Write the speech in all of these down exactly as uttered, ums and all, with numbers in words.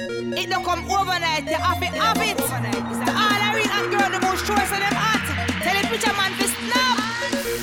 It don't come overnight, you have it, have it. It's the all I read and girl, the most choice of them art. Tell the picture man to snap.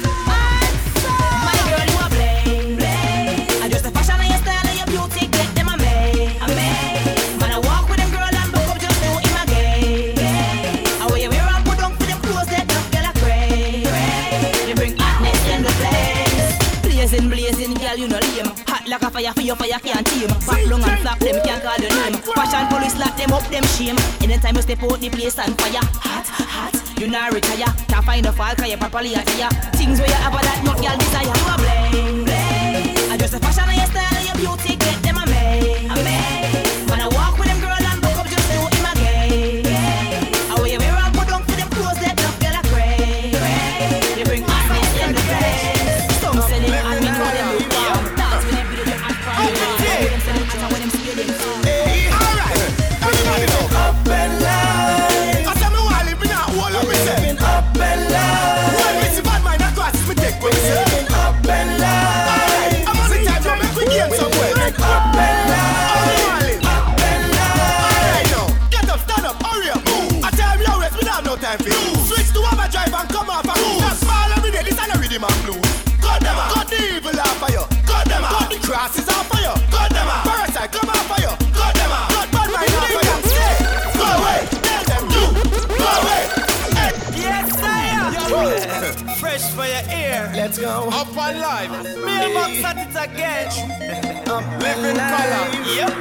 My girl, you are blame, blame. I just the fashion and your style and your beauty, get them a maid, a maid. Man, I walk with them girl and book up just know in my game. I wear your wear and put on for them clothes, that them girl are crazy. They bring hotness in the place. Blazing, blazing, girl, you know lame. Like a fire for your fire can't team. Back long and flap them can't call the name. Fashion police lock them up, them shame. Anytime you step out the place and fire. Hot, hot, you not retire. Can't find a fault cause you properly attire. Things where you have a lot not y'all desire. You a blame, blame. I just a fashion and your style and your beauty get them a maid, a maid. When I walk with them girl and book up just know in my game. I wear your wear and put on for them clothes that love girl a craze. They bring hotness in the place. Some say them and me know them. Switch to overdrive and come off a move. That's small every day, this and a rhythm and blues. God damn it, God the evil off of you. God damn it, God the grass is off of you. God damn it, parasite come off of you. God damn it, God bad mind off of you. Go away, tell them you, go away. Yes sir, fresh for your ear. Let's go, up and live. Mailbox at it again. Up living color. Yep.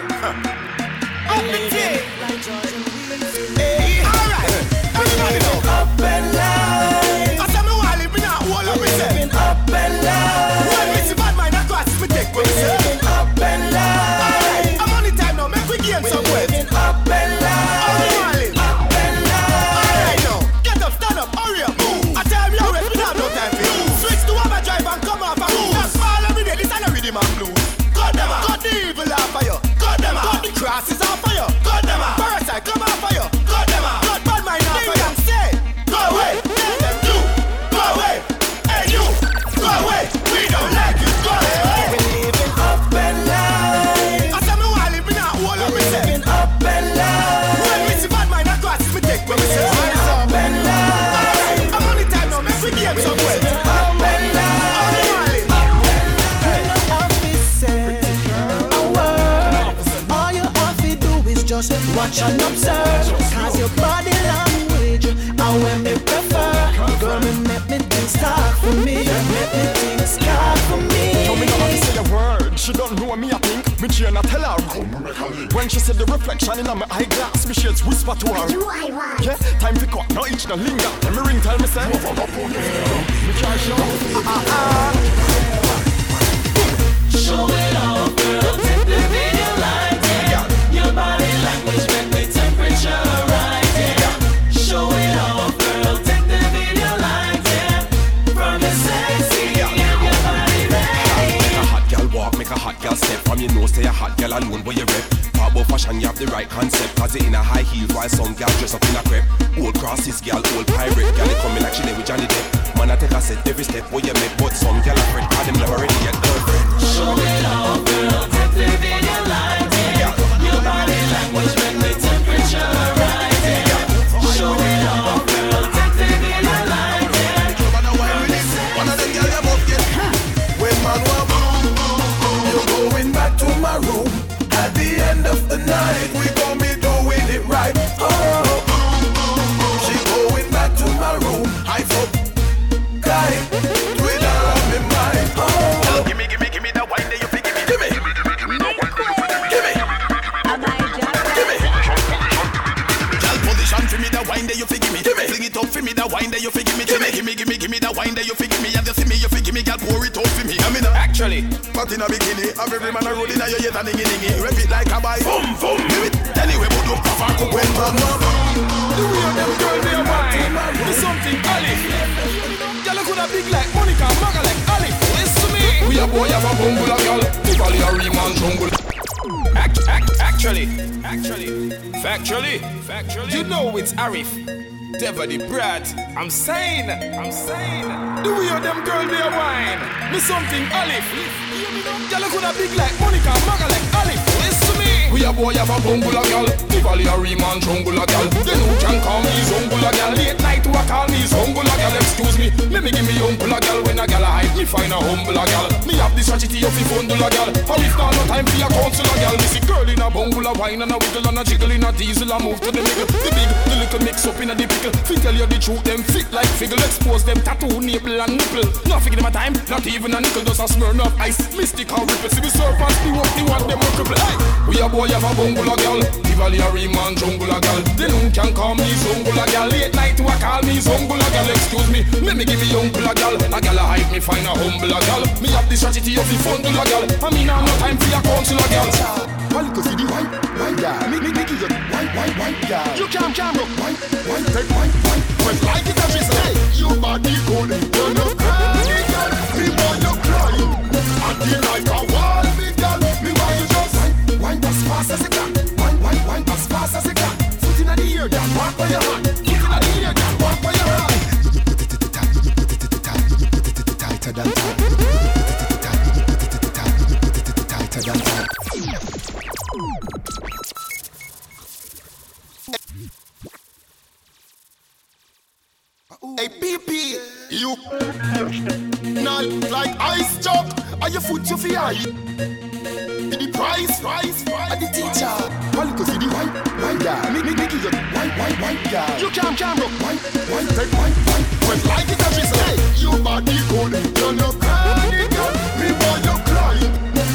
Up the team. Hey, alright. Everybody know. Up and live. I tell me why I live in that wall of myself. Living up and live. When we see bad mind, I got to take with myself. Living up and live. Alright, I'm on the time now, make we gain some weight. Living up and live. Alright, up and live. Alright now, get up, stand up, hurry up. Move. I tell me already, we don't have no time for you. Switch to overdrive and come off a move. That's small every day, this and a rhythm and blues. God damn it, God the evil off of you. God damn it, God the grass is off of you. God damn it, parasite come off of you. God damn it. Just watch and observe, cause your body language, I will me prefer. Girl, me make me think start for me, make me think start for me. Yo, me know how to say a word, she don't know me I think, me cheer and I tell her. When she said the reflection in my eyeglass, me shades whisper to her. Yeah, time to cut, no itch, no linger, let me ring tell me say. Me can't show, ah ah ah. Show it all, girl, take the video light. Your body language make me temperature rising. Yeah. Show it off, girl. Take the video like yeah. From your sexy yeah. And your body ready. Make a hot girl walk, make a hot girl step. From your nose to your hot girl alone where you rep. Pablo fashion, you have the right concept. Cause you in a high heel while some girl dress up in a crepe. Old crosses girl, old pirate. Girl, they come in like she lay with Johnny Depp. Man, I take a set every step where you make. But some girl are afraid cause them never ready yet. Show it off, girl. Take the video like your body language make the temperature rising. Show it off, girl, take the video like that. One of them girls you both get. When man wah boom, boom, boom. You're going back to my room. At the end of the night, we gon' be doing it right. Oh, boom, boom, boom. She going back to my room. I fuck, guy, do it all on me mind. Oh, gimme, gimme, gimme that wine that you pick me. Gimme, gimme, gimme, gimme that wine that you pick me. Gimme. Give me that wine that you forgive me. Sing it up for me that wine that you forgive me. Give me, give me, give me, give me that wine that you forgive me. And you see me, you forgive me, girl, pour it up for me. I mean, actually, not in a bikini. Have every man a rolling on your head and ding ding. Rap it like a bike. Boom, boom. Do it. Anyway, we don't have a cook when man. The way of them girls, they are mine. It's something Alice. Y'all look at a big like Monica, Maga like Alice. Listen to me. We a boy have a bumble a girl. We call it a reman jungle. Act, act, actually, actually, factually, factually, you know it's Arif, Deva the brat. I'm saying, I'm saying, the way of them girl they are wine, me something Olive. Y'all coulda big like Monica, Maga like Olive. Listen to me. We a boy have a bungle a gal. The valley a reman jungle a gal. They no can call me zungle a gal. Late night walk call me zungle a gal. Excuse me, let me give me humble a gal. When a gal a hype, me find a humble a gal. Me have the strategy of the bundle a gal. Or if not, no time for a counsel a gal. Me see girl in a bungle a wine and a wiggle and a jiggle in a diesel a move to the middle. The big, the little mix up in a the pickle. Fi tell you the truth, them fit like figgle. Expose them tattoo, nipple and nipple. Nothing give them a time, not even a nickel. Just a smear of ice, mystic and ripple. See me serpents, the work, the one, them a cripple. Hey! We a boy have a bungle a gal. The valley a reman jungle a gal. They no can call me zungle a gal. Late night walk call me zungle a gal. Excuse me, let me give me uncle a gal. A gal a hype, me find a humble a gal. Me have the strategy of the fundle a gal. I mean I have no time for a counsel a gal. Well, cause see the white, white guy. Me, me, me, me, white, white, white guy. You can't, can't, bro. White, white, white, white, white. Well, like it as she say. You body cold, you no cry. Me gal, me boy, you cry. And the like a wall, me gal. Me boy, you just white, white as fast as it can. White, white, white as fast as it can. Foot in the ear, girl, walk by your hand. Foot in the ear, girl, walk by your hand. Tighter than tight. Tighter than tight. Hey, B P, you not like ice chop. Are you foot your fear? The price, price, price. Are the teacher? Well, cause you the white, white guy. Me, me, me, you white, white, white guy. You can't, can't, bro. White, white, red, white, white. Well, like it as she say. You body cold, you no cry, girl. Me boy, you cry.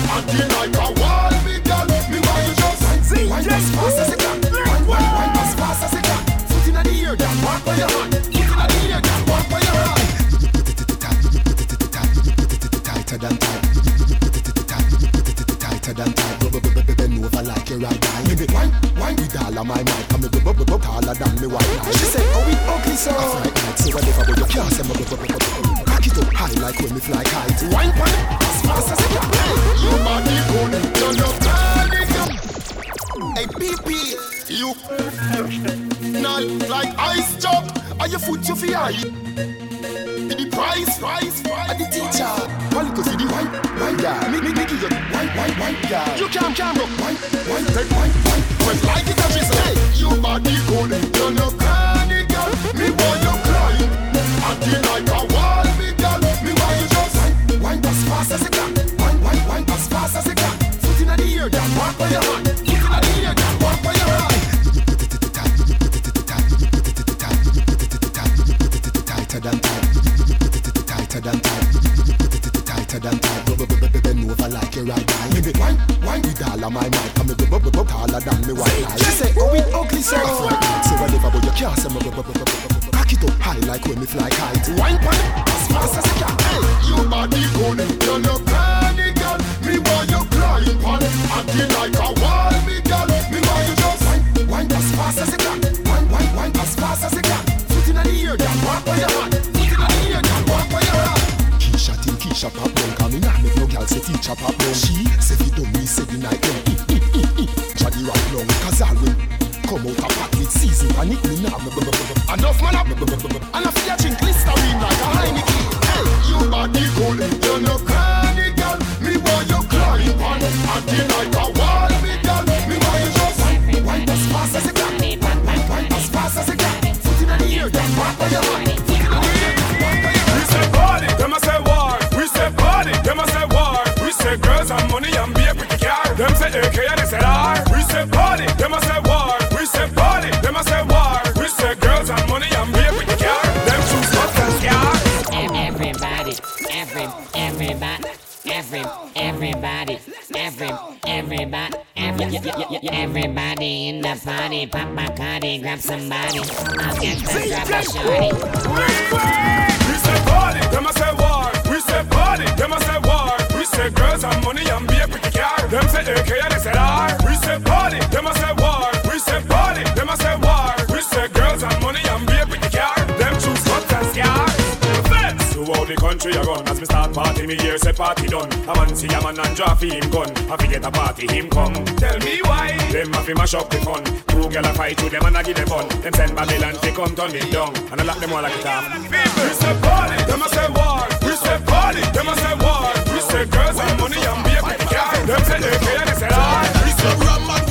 Acting like a wall, me girl. Me boy, you just white, white as fast as it can. White, white, white as fast as it can. Foot in the ear, girl. Walk by your hand. Foot in the ear, girl. Walk by your hand. Tighter than tight. Than tight, bend over like a right guy. Me be wine, wine with all of my might. And me be bubble taller than me white eye. She said, oh, we ugly so. I fight like so whatever, but you can't say me bubble bubble. Cock it up high like when me fly high. Wine pon it, as fast as it can. You body cold, you no cry. Hey, B P, you not like ice chop. Are you foot your feet? The price, price, price, and the teacher. Well, cause you the white, white guy. Me, me, me, you white, white, white guy. You can't, can't, bro. White, white, red, white, white. Well, like it as she say. You body cold, you no cry, girl. Me boy, you cry. Acting like a wall, me girl. Me boy, you just white, white as fast as it can. White, white, white as fast as it can. Foot in the ear, girl. Walk by your hand. Foot in the ear, girl. Walk by your hand. Tighter than tight. Tighter than tight, tighter than tight. Bend over like a right guy. Me be wine, wine with all of my might. And me be bubble bubble taller than me white eye. She say, oh, we ugly so. I fight like so whatever, but you can't say me bubble bubble bubble. Cock it up high like when me fly kite. Wine pon it, as fast as it can. You body cold, you no cry, girl. Me boy, you cry pon it, acting like a wall, me girl. Me boy, you just wine, wine as fast as it can. Wine, wine, wine as fast as it can. Foot in the ear, girl, walk by your hand. Foot in the ear, girl, walk by your hand. Keisha pop down, cause me nah make no girl say teacher pop down. She say we don't miss every night down. Jaddy right long, cause all will come out a pack with season panic. Me nah enough man up, enough to drink Listerine like a Heineken. Hey, you body cold, you no cry, girl. Me boy you cry, man, acting like a wall, me girl. Me boy you just white as fast as it can, white as fast as it can. Foot in the ear, then walk by your hand. We say party, them a say war. We say party, them a say war. We say girls and money and be a pretty car. Them say A K and they say R. We say party, them a say war. We say party, them a say war. We say girls and money and be a pretty car. Them choose what can car. Everybody, every, everybody, every, everybody, every, everybody, every, everybody in the party. Pop my cardi, grab somebody. I'll get the grab a shorty. We say party, them a say war. We say party, them a say war. We say girls and money and be a pretty car. Them say A K and they say R. We say party, them a say war. We say party, them a say war. We say girls and money and be a pretty car. Them choose what and scars. Throughout the country I gone. As me start party, me hear say party done. A man see a man and draw for him gun. I forget a party, him come. Tell me why. Them a fi mash up the fun. Two girl a fight with them and a give them fun. Them send Babylon, they come turn it down. And I lock them all like it off. We say party, them a say war. We say party, them a say war. We say girls and money and be a pretty girl. Them say A K and they say I. We say rum and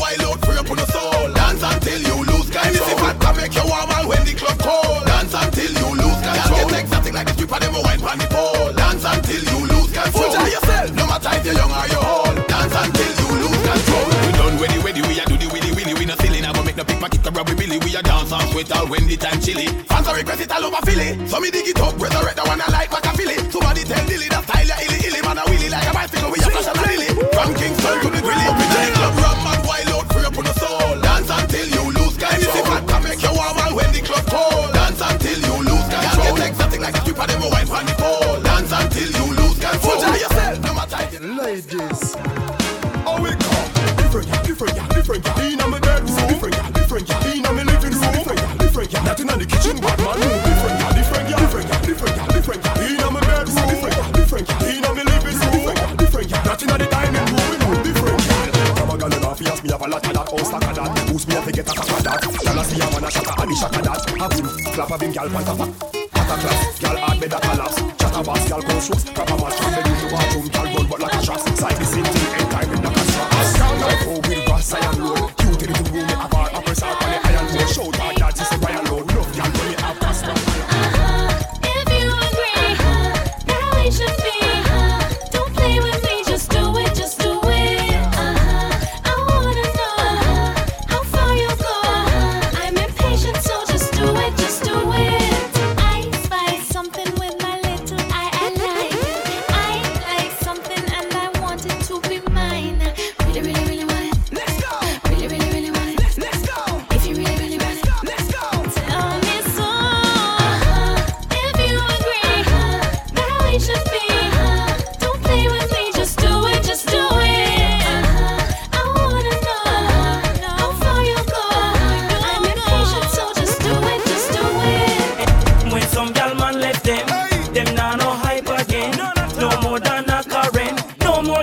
after Robbie Billy, we a dance and sweat all when the time chilly. Fans are request it all over Philly, so me dig it up, resurrect the one I like, but I feel it. Somebody tell Dilly that style ya illy illy, man a wheelie like a bicycle, we a fashion a dilly. From Kingston to the grilly, we take club rum and wild out, free up on the soul. Dance until you lose control. Anything that can make you warm and when the club cold. Dance until you lose control. Can't get exotic like a stripper, them a wife on the pole. Dance until you lose control. Enjoy yourself, no matter it. Ladies, how we come? Different, different, different, in my bedroom. Different, different, in my living room. Different, different, nothing on the kitchen, but my room. Different, different, different, different, different, in my bedroom. Different, different, in my living room. Different, different, nothing on the dining room. Different, I'm a girl in office, ask me have a lot of that, all stack of that. Boost me up to get a cock of that. Tell us me have a shatter, and me shatter that. A boom, clap of him, girl, pants up, hat a class. Girl, hard bed, a collapse. Chatter bass, girl, constructs. Crap a match, crap a new bathroom. Girl, run, but like a trap. Side the same thing, end time with the oh, we ross, I am low. Cute in the room, me have our uppers out on the iron low. Show that that is a fire low. Love y'all when you have passed down. If you agree, uh-huh. That we should be uh-huh. Don't play with me, just do it, just do it uh-huh. I wanna know uh-huh. How far you go uh-huh. I'm impatient, so just do it, just do it. I spy something with my little eye at night. I like something and I want it to be mine. Really, really, really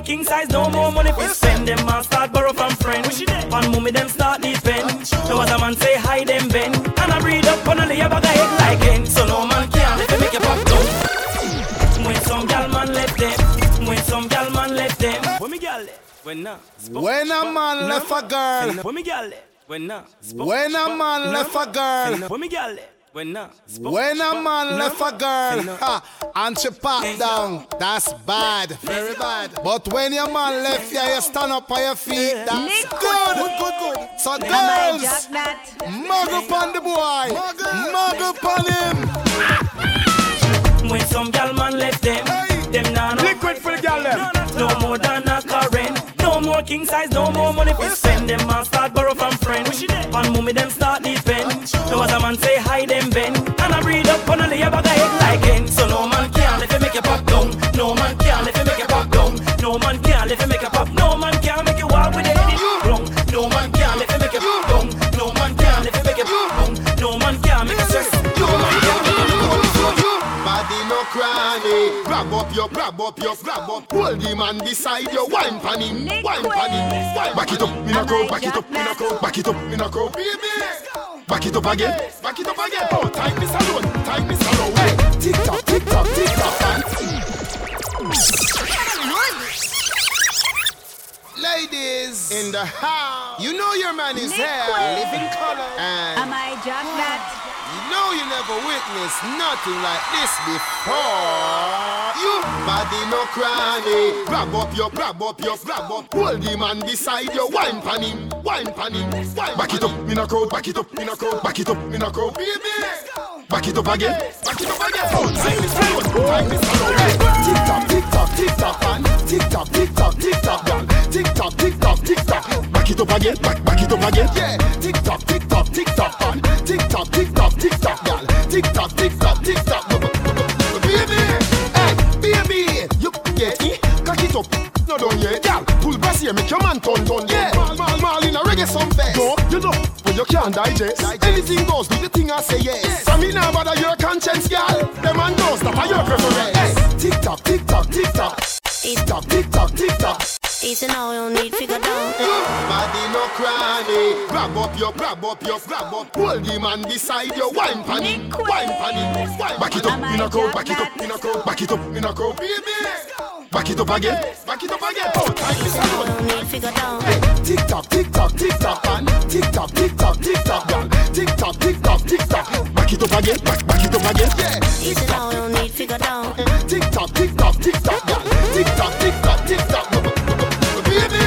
king size, no more money for spend. Them man start borrow from friends. One moment them start depend. No other man say hi, them bend. And I breathe up on a layer bag of head like hen. So no man can let me make a pop down. When some gal man left them, when some gal man left them. When me gal left, when nah. When a man left a girl. When me gal left, when nah. When a man left a girl. When me gal left. When, nah, when a man left a girl ha, and she popped down, that's bad, very bad. But when your man left you, you stand up on your feet, that's good. Good, good, good. So girls, mug up on the boy, mug up on him. When some gal man left them, them nah no. Liquid for the gal left. No more than a current, no more king size, no more money for spend. Them man start borrow from friends, one moment them start depend. No other man say hi, them bend. And I breathe up on a layer bag of head like hen. So no man can if you make a pop down. No man can if you make a pop down. No man can if you make a pop. No man can make you walk with the head wrong. No man can if you make a pop down. No man can if you make a pop down. No man can make a stress. No man can make a pop down. Body no cranny. Grab up your, grab up your, grab up. Hold him and decide your wine pan him. Wine pan him. Back it up, me no go. Back it up, me no go. Back it up, me no go. Back it up again, back it up again. Oh, time is alone, time is alone. Hey, tick tock, tick tock, tick tock, and ladies in the house, you know your man is Nick here, living color. And am I jackpot? You know you never witnessed nothing like this before. You body no cranny. Grab up your, grab up your, grab up. Hold him and decide your wine pan him. Wine pan him, wine. Back it up, me no crowd, back it up, me no crowd, back it up, me no crowd. Baby, back it up again, back it up again. Oh, time is alone, time is alone. Tick tock, tick tock, tick tock, and tick tock, tick tock, tick tock, and tick tock, tick tock, tick tock. Back it up again, back, back it up again. Yeah, tick tock, tick tock, tick tock, and tick tock, tick tock, tick tock, and tick tock, tick tock, tick tock. Baby, hey, baby, you get it, cock it up, no don't yet, yeah. Pull back here, make your man turn, turn, yeah. No, you know, but you can't digest. digest. Anything goes, do the thing I say yes. yes. I mean, I bother your conscience, girl. The man knows that by your preference. Hey. Tick tock, tick tock, tick tock. Tick tock, tick tock, tick tock. Easy now, you don't need figure down. Body no cranny. Grab up your, grab up your, grab up. Hold him and decide your wine panny. Wine panny. Back it up, in a go, back it up, in a go, back it up, in a go. Baby. Back it up again, back it up again. Oh, time is alone. Hey, tick tock, tick tock, tick tock, and tick tock, tick tock, tick tock, girl. Tick tock, tick tock, tick tock. Back it up again, back, back it up again. Yeah. Easy now, you need figure down. Tick tock, tick tock, tick tock, girl. Tick tock, tick tock, tick tock. Baby,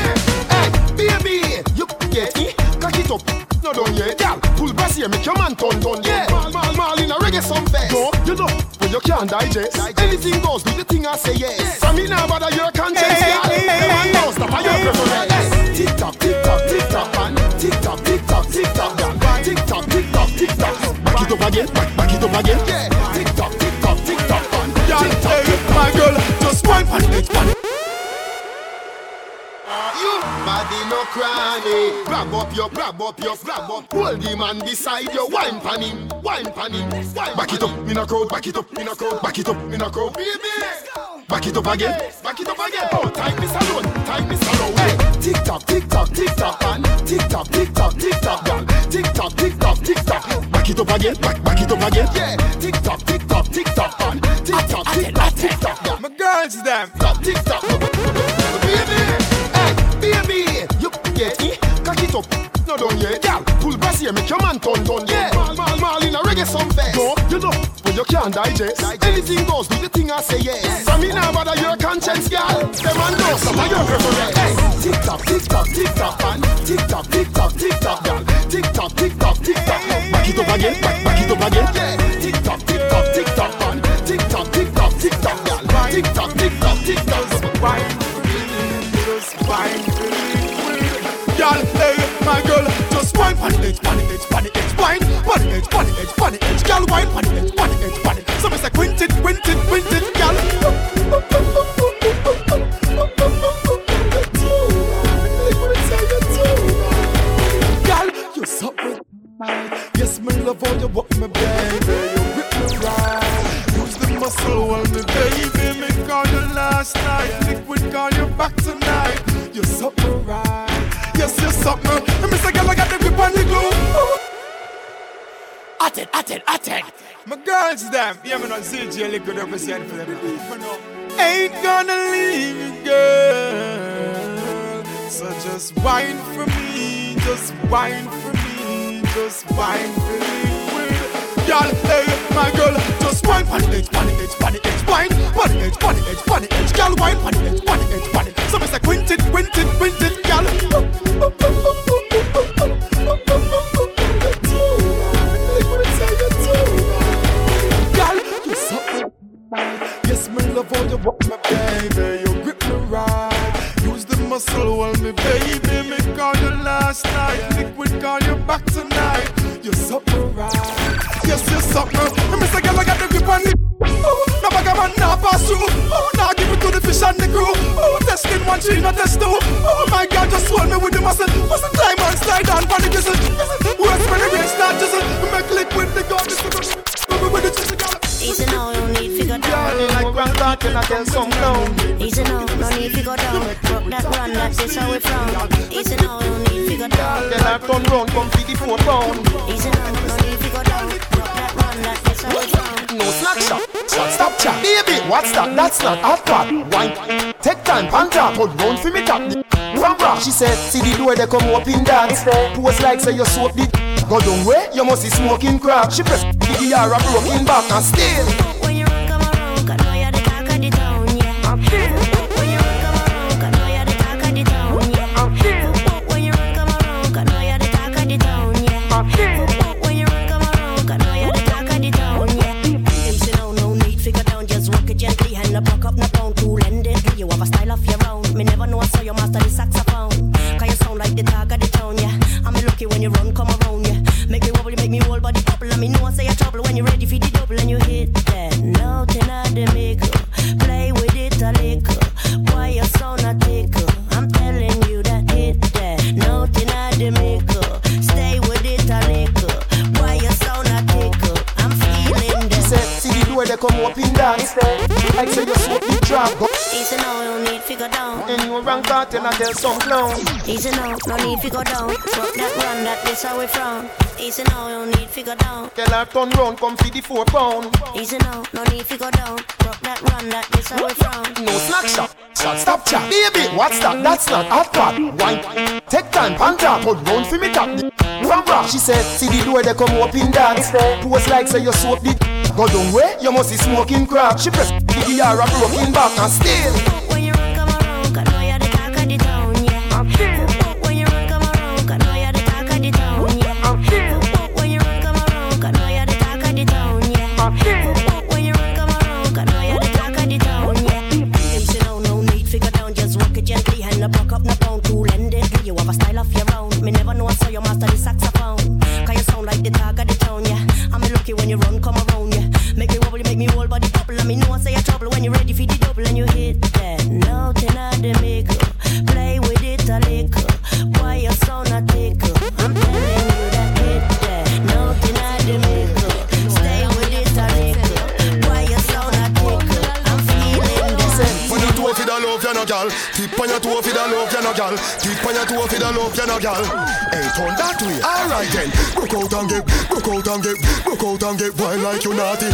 hey, baby, you get it? Cock it up, no don't yet, girl. Pull brassiere, make your man turn down. Yeah, mal, mal, mal in a reggae some fest. No, you know, but you can't digest. digest. Anything goes with the thing I say yes. yes. I mean, now bother your conscience, yeah. Man knows that I am preference. Tick tock, tick tock, tick tock, man. Tick tock, tick tock, tick tock, man. Tick tock, tick tock, tick tock. Back it up again, back, back it up again. Yeah, tick tock, tick tock, tick tock, man. Tick tock, my girl, just one for each one. You body no cranny. Grab up your, grab up your, grab up. Hold the man beside your wine pan him, wine pan him, wine pan him. Back it up, me no crowd, back it up, me no crowd, back it up, me no crowd. Baby, back it up again, back it up again. Oh, time this alone, time this alone. Hey, tick tock, tick tock, tick tock, man. Tick tock, tick tock, tick tock, man. Tick tock, tick tock, tick tock. Back it up again, back, back it up again. Yeah, tick tock, tick tock, tick tock, man. Tick tock, tick tock, tick tock. My girls, them. Tick tock, baby. Baby, you get it, cock it up, no done yet. Girl, pull brass here, make your man turn down. Yeah, mal, mal, mal in a reggae some fest. No, you know, but you can't digest. digest. Anything goes, do the thing I say yes. yes. I mean, now bother your conscience, girl. The man knows some of your preference. Hey, tick tock, tick tock, tick tock, man. Tick tock, tick tock, tick tock, girl. Tick tock, tick tock, tick tock. Back it up again, back, back it up again. Yeah, tick tock, tick tock, tick tock, man. Tick tock, tick tock, tick tock, girl. Tick tock, tick tock, tick tock. Right. Fine, y'all play my girl. Just wine, funny edge, funny edge, funny edge, wine, funny edge, funny edge, funny edge, y'all wine, funny edge, funny edge, funny. So it's a quinted, quinted, quinted, y'all. Y'all, you're so good, man. Yes, me love all your work, my baby. You rip me right, use the muscle on me, baby. Me call you last night, liquid call you back tonight. You're something right, yes, you're something. And Mister Girl, I got the grip on the glue. At it, at it, at it. My girls, them. Yeah, man, on C J Liquid represent for them. Ain't gonna leave you, girl. So just whine for me, just whine for me, just whine for me. Y'all, hey, my girl, just whine. Funny edge, funny edge, funny edge, whine. Funny edge, funny edge, funny edge. Y'all whine, funny edge, funny edge, funny. So it's a quinted, quinted, quinted, girl. Girl, you're something right. Yes, me love all your work, my baby. You grip me right, use the muscle on me, baby. Me call you last night, liquid call you back tonight. You're something right, yes, you're something. And Mister Girl, I got the grip on it. Oh, now I got my now pass through. Oh, now I give it to the fish and the crew. Oh, testing one, she not test two. Oh my God, just hold me with the muscle. What's the time on slide down for the gizzel? Words when the rain start jizzle. Make lick with the gun, this with the jizzle. Easy now, no need figure down. Girl, like one thought and I tell some clown. Easy now, no need figure down. Rock that one, that is how we found. Easy now, no need figure down. Then I come round, come fifty-four pound. Easy now, no need figure down. Rock that one, that is how we found. No slack shot. Shot stop chat, baby, what's that? That's not hot pot. Wine, take time, panta, hold round for me top. Rambra, she said, see the way they come up in dance. Post like say you soap the go down way, you must be smoking crap. She press the D R a broken back and still. When you run come around, cause now you're the talk of the town, yeah. When you run come around, cause now you're the talk of the town, yeah. When you run come around, cause now you're the talk of the town, yeah. Broke up, not down, cool and deadly. You have a style of your own. Me never know I saw you master the saxophone. Cause you sound like the dog of the town, yeah. I'm lucky when you run, come around, yeah. Make me wobble, make me whole body bubble. And me know I say you're trouble when you're ready for the double. And you hit that nothing I didn't make her. Play with it a little. Why you sound a tickle? I'm telling you that hit that nothing I didn't make her. Stay with it a little. Why you sound a tickle? I'm feeling that. She said, see the way they come up in dance. Like say you smoke the trap. Easy now, no need fi go down. And you rank out and I tell some clown. Easy now, no need fi go down. Fuck that run, that this how we from. Easy now, no need fi go down. Tell her turn round, come feed the four pound. Easy now, no need fi go down. Fuck that run, that this how we from. No snack shop, shot stop chat. Baby, what's that? That's not hot pot. Wine, take time, pan tap. Hold round fi me tap. Rambra, she said, see the way they come up in dance. Post like say you soap the go down way, you must be smoking crap. She press the D R a broken back and still. When you run come around, cause now you're the talk of the town, yeah. When you run come around, cause now you're the talk of the town, yeah. dog of the town, yeah. I'm lucky when you run, come around, yeah. Make me wobble, you make me whole body couple. Let me know I say you're trouble when you're ready for the double. And you hit that note in a demico. Play with it a little. Why you so not tickle? I'm telling you that hit that note in a demico. Stay with it a little. Why you so not tickle? I'm feeling the same. When you do it, I love you, no girl. Keep on your toe for the love, you no girl. Keep on your toe for the love, you no girl. Hey, turn that way. All right then. Look out and get, look out and get, look out and get wild like you naughty.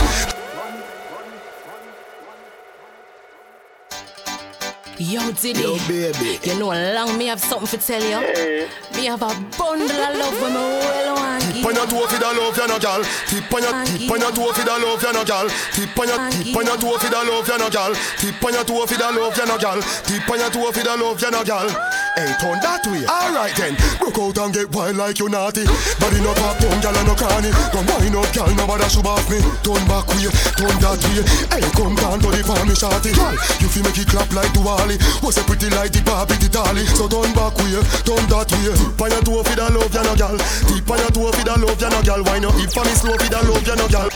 Yo, Diddy. Yo, baby. You know, long me have something to tell you. Hey. Me have a bundle of love when me well want. Keep on your toe for the love, you no girl. Keep on your, keep on your toe for the love, you no girl. Keep on your, keep on your toe for the love, you no girl. Keep on your toe for the love, you no girl. Keep on your toe for the love, you no girl. Hey, turn that way. All right then. Look out and get wild like you naughty. Body no pop, don't gyal no canny. Come wine up, gyal, nobody should off me. Turn back way, turn that way. Hey, come down to the family shawty. You feel make it clap like Dua. What's a pretty light, the Barbie, the dolly. So turn back way, turn that way. Tip on your toe for the love, you no girl. Tip on your toe for the love, you no girl. Why not? If on me slow for the love, you no girl.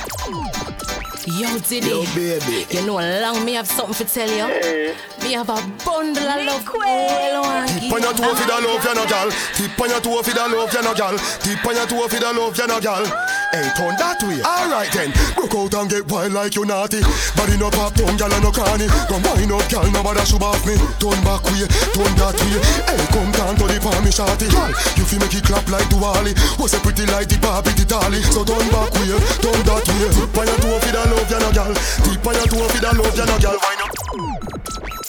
Yo, Diddy. Yo, baby. You know, long me have something to tell you. Hey. Me have a bundle of love. Tip on your toe for the love, you no girl. Tip on your toe for the love, you no girl. Tip on your toe for the love, you no girl. Hey, turn that way. All right then. Look out and get wild like you naughty. Body no pop, don't gyal no canny. Come wine up, gyal, nobody should off me. Turn back way, turn that way. Hey, come down to the family shawty. You feel make it clap like Duali. What's a pretty like the Barbie, the dolly. So turn back way, turn that way. Tip on your toe for the love, you no gyal. Tip on your toe for the love, you no gyal. Wine up.